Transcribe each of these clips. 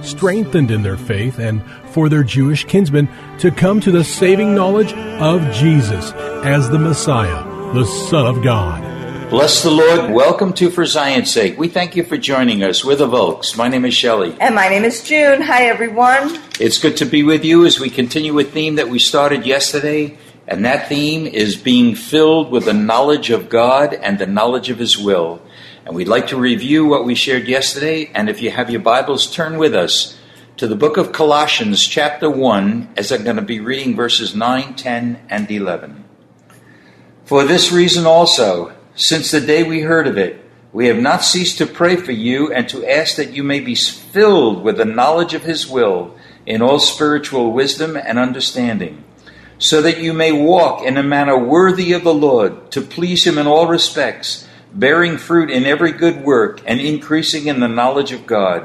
strengthened in their faith and for their Jewish kinsmen to come to the saving knowledge of Jesus as the Messiah, the Son of God. Bless the Lord. Welcome to For Zion's Sake. We thank you for joining us. We're the Volks. My name is Shelley. And my name is June. Hi, everyone. It's good to be with you as we continue a theme that we started yesterday, and that theme is being filled with the knowledge of God and the knowledge of His will. And we'd like to review what we shared yesterday. And if you have your Bibles, turn with us to the book of Colossians, chapter 1, as I'm going to be reading verses 9, 10, and 11. For this reason also, since the day we heard of it, we have not ceased to pray for you and to ask that you may be filled with the knowledge of His will in all spiritual wisdom and understanding, so that you may walk in a manner worthy of the Lord, to please Him in all respects, bearing fruit in every good work and increasing in the knowledge of God,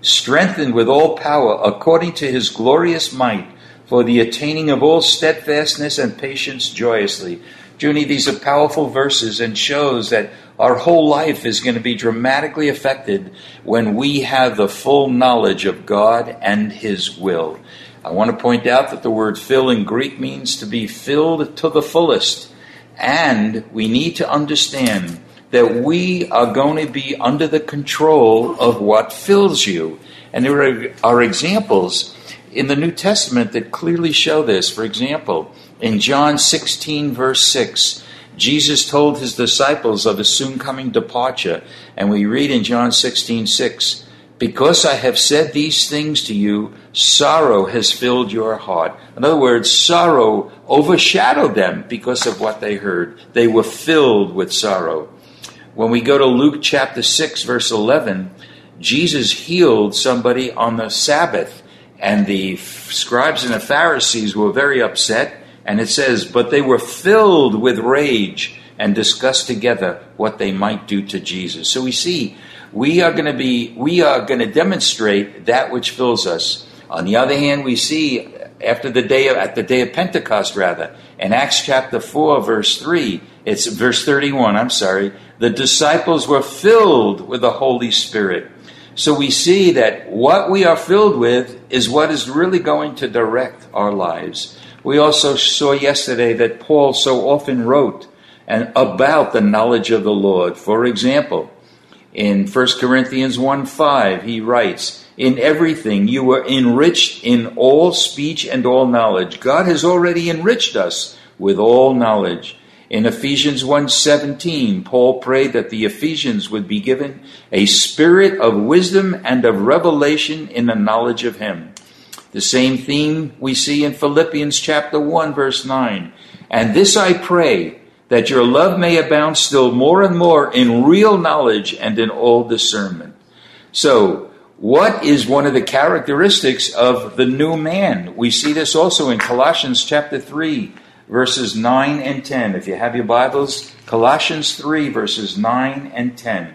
strengthened with all power according to His glorious might, for the attaining of all steadfastness and patience joyously. Junie, these are powerful verses and shows that our whole life is going to be dramatically affected when we have the full knowledge of God and His will. I want to point out that the word fill in Greek means to be filled to the fullest, and we need to understand that we are going to be under the control of what fills you. And there are examples in the New Testament that clearly show this. For example, in John 16, verse 6, Jesus told His disciples of His soon coming departure. And we read in John 16, 6, "Because I have said these things to you, sorrow has filled your heart." In other words, sorrow overshadowed them because of what they heard. They were filled with sorrow. When we go to Luke chapter 6, verse 11, Jesus healed somebody on the Sabbath, and the scribes and the Pharisees were very upset. And it says, "But they were filled with rage and discussed together what they might do to Jesus." So we see we are going to demonstrate that which fills us. On the other hand, we see at the day of Pentecost, rather, in Acts chapter 4, verse 31, the disciples were filled with the Holy Spirit. So we see that what we are filled with is what is really going to direct our lives. We also saw yesterday that Paul so often wrote and about the knowledge of the Lord. For example, in 1 Corinthians 1:5, he writes, "In everything you were enriched in all speech and all knowledge." God has already enriched us with all knowledge. In Ephesians 1:17, Paul prayed that the Ephesians would be given a spirit of wisdom and of revelation in the knowledge of Him. The same theme we see in Philippians chapter 1, verse 9. "And this I pray, that your love may abound still more and more in real knowledge and in all discernment." So, what is one of the characteristics of the new man? We see this also in Colossians chapter 3, verses 9 and 10. If you have your Bibles, Colossians 3, verses 9 and 10.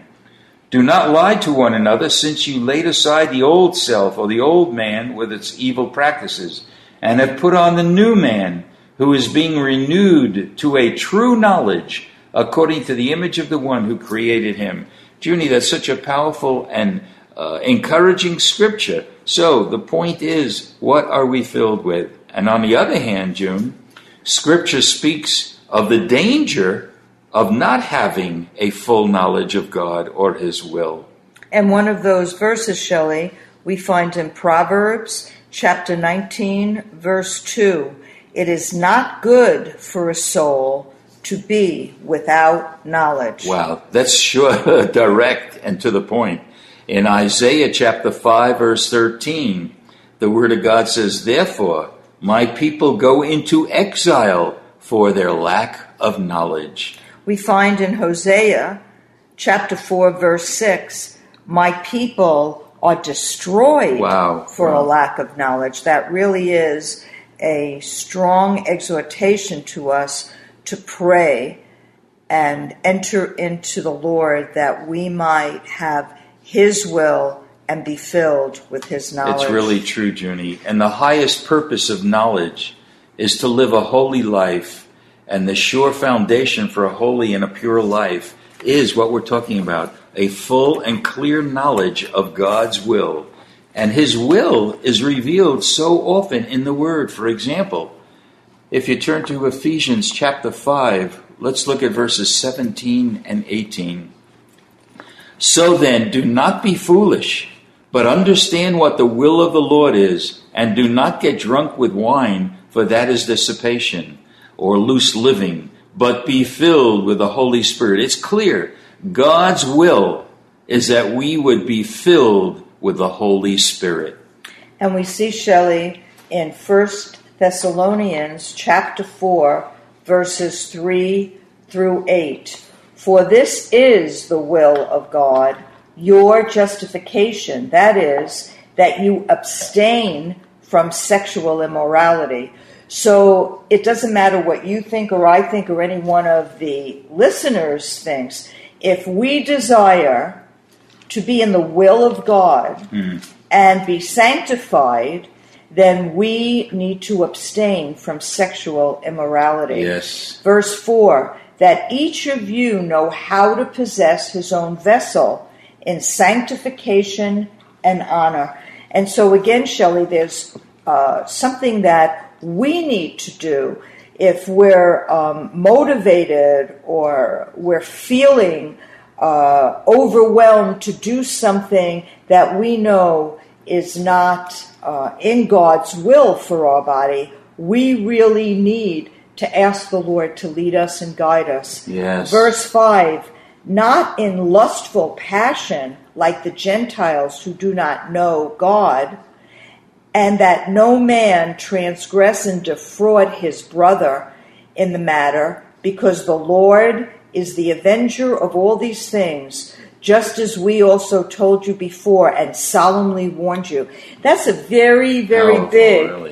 Do not lie to one another, since you laid aside the old self, or the old man with its evil practices, and have put on the new man, who is being renewed to a true knowledge according to the image of the one who created him. Junie, that's such a powerful and encouraging scripture. So the point is, what are we filled with? And on the other hand, June, scripture speaks of the danger of not having a full knowledge of God or his will. And one of those verses, Shelley, we find in Proverbs chapter 19, verse 2. It is not good for a soul to be without knowledge. Wow, that's sure direct and to the point. In Isaiah chapter 5, verse 13, the Word of God says, "Therefore, my people go into exile for their lack of knowledge." We find in Hosea chapter 4, verse 6, "My people are destroyed for a lack of knowledge." That really is a strong exhortation to us to pray and enter into the Lord that we might have his will and be filled with his knowledge. It's really true, Junie. And the highest purpose of knowledge is to live a holy life. And the sure foundation for a holy and a pure life is what we're talking about, a full and clear knowledge of God's will. And his will is revealed so often in the Word. For example, if you turn to Ephesians chapter 5, let's look at verses 17 and 18. "So then, do not be foolish, but understand what the will of the Lord is, and do not get drunk with wine, for that is dissipation, or loose living, but be filled with the Holy Spirit." It's clear God's will is that we would be filled with the Holy Spirit. And we see, Shelley, in 1 Thessalonians chapter 4, verses 3 through 8, "For this is the will of God, your justification, that is, that you abstain from sexual immorality." So it doesn't matter what you think or I think or any one of the listeners thinks. If we desire to be in the will of God and be sanctified, then we need to abstain from sexual immorality. Yes. Verse 4, "that each of you know how to possess his own vessel in sanctification and honor." And so again, Shelley, there's something that we need to do if we're motivated or we're feeling overwhelmed to do something that we know is not in God's will for our body. We really need to ask the Lord to lead us and guide us. Yes. Verse 5, "not in lustful passion like the Gentiles who do not know God, and that no man transgress and defraud his brother in the matter, because the Lord is the avenger of all these things, just as we also told you before and solemnly warned you." That's a very, very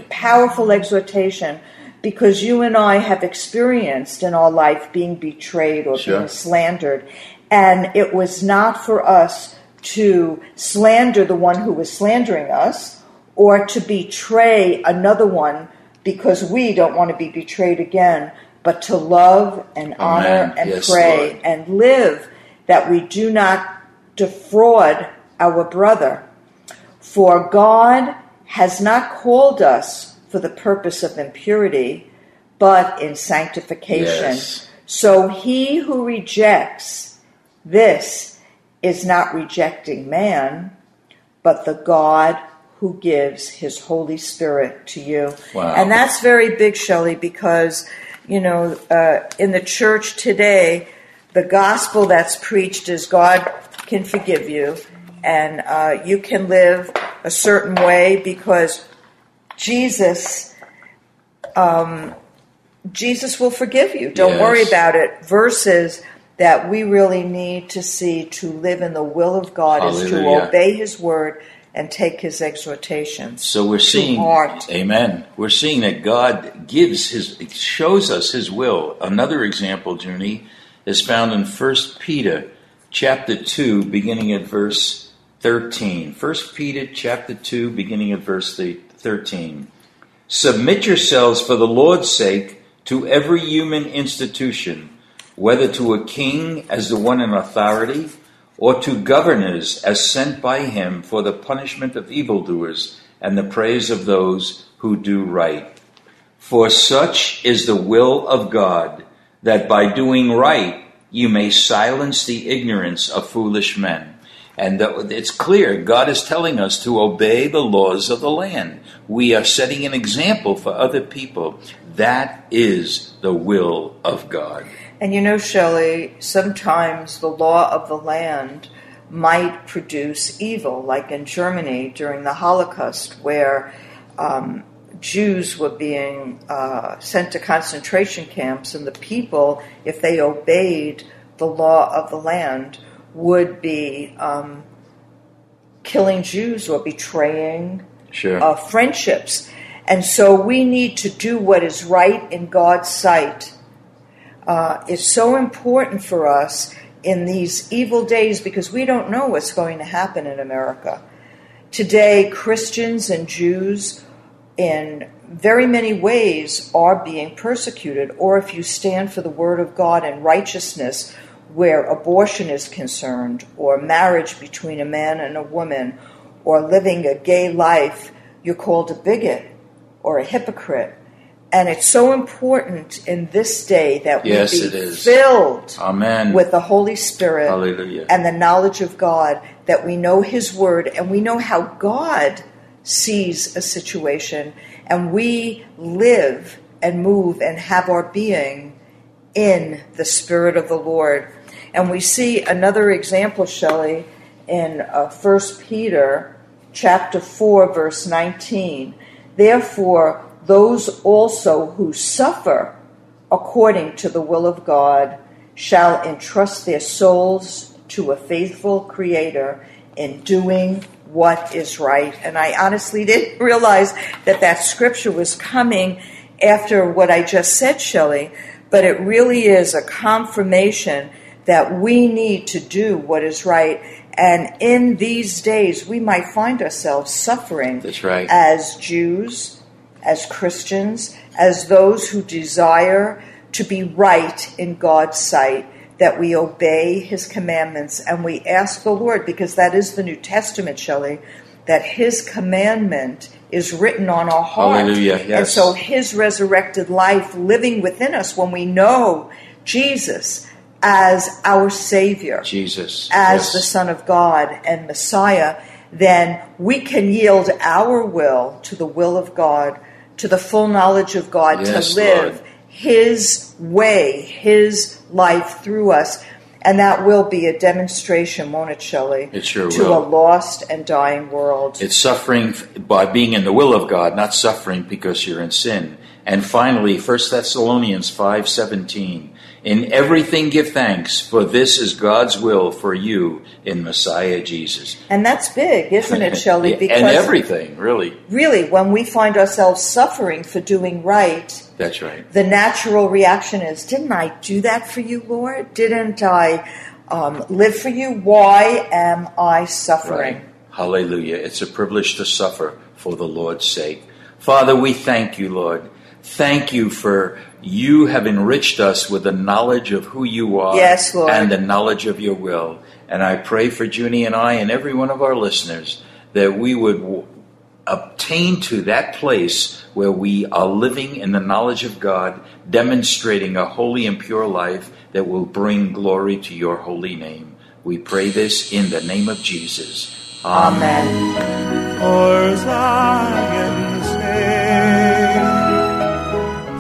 powerful exhortation, because you and I have experienced in our life being betrayed or being slandered, and it was not for us to slander the one who was slandering us, or to betray another one because we don't want to be betrayed again, but to love and honor and pray and live that we do not defraud our brother. "For God has not called us for the purpose of impurity, but in sanctification." Yes. "So he who rejects this is not rejecting man, but the God who gives his Holy Spirit to you." Wow. And that's very big, Shelley, because, you know, in the church today, the gospel that's preached is God can forgive you, and you can live a certain way because Jesus will forgive you. Don't worry about it. Versus that we really need to see to live in the will of God is to obey his word and take his exhortations. So we're seeing, we're seeing that God gives his, shows us his will. Another example, Junie, is found in 1 Peter chapter 2, beginning at verse 13. 1 Peter chapter 2, beginning at verse 13. Submit yourselves for the Lord's sake to every human institution, whether to a king as the one in authority, or to governors as sent by him for the punishment of evildoers and the praise of those who do right. For such is the will of God, that by doing right you may silence the ignorance of foolish men. And it's clear, God is telling us to obey the laws of the land. We are setting an example for other people. That is the will of God. And you know, Shelley, sometimes the law of the land might produce evil, like in Germany during the Holocaust, where Jews were being sent to concentration camps, and the people, if they obeyed the law of the land, would be killing Jews or betraying friendships. And so we need to do what is right in God's sight. It's so important for us in these evil days, because we don't know what's going to happen in America. Today, Christians and Jews in very many ways are being persecuted, or if you stand for the Word of God and righteousness, where abortion is concerned, or marriage between a man and a woman, or living a gay life, you're called a bigot or a hypocrite. And it's so important in this day that we be filled with the Holy Spirit and the knowledge of God, that we know His Word and we know how God sees a situation, and we live and move and have our being in the Spirit of the Lord. And we see another example, Shelley, in 1 Peter chapter 4, verse 19. Therefore, those also who suffer according to the will of God shall entrust their souls to a faithful Creator in doing what is right. And I honestly didn't realize that that scripture was coming after what I just said, Shelley, but it really is a confirmation that we need to do what is right. And in these days, we might find ourselves suffering as Jews, as Christians, as those who desire to be right in God's sight, that we obey His commandments. And we ask the Lord, because that is the New Testament, Shelley, that His commandment is written on our heart. Hallelujah, yes. And so His resurrected life living within us, when we know Jesus as our Savior, Jesus as the Son of God and Messiah, then we can yield our will to the will of God, to the full knowledge of God, to live Lord. His way, His life through us. And that will be a demonstration, won't it, Shelley? It sure will. To a lost and dying world. It's suffering by being in the will of God, not suffering because you're in sin. And finally, 1 Thessalonians 5:17. In everything give thanks, for this is God's will for you in Messiah Jesus. And that's big, isn't it, Shelley? Because and everything, really. Really, when we find ourselves suffering for doing right, that's right. The natural reaction is, didn't I do that for you, Lord? Didn't I live for you? Why am I suffering? Right. Hallelujah. It's a privilege to suffer for the Lord's sake. Father, we thank you, Lord. Thank you for you have enriched us with the knowledge of who you are and the knowledge of your will. And I pray for Junie and I and every one of our listeners that we would obtain to that place where we are living in the knowledge of God, demonstrating a holy and pure life that will bring glory to your holy name. We pray this in the name of Jesus. Amen. For Zion's sake.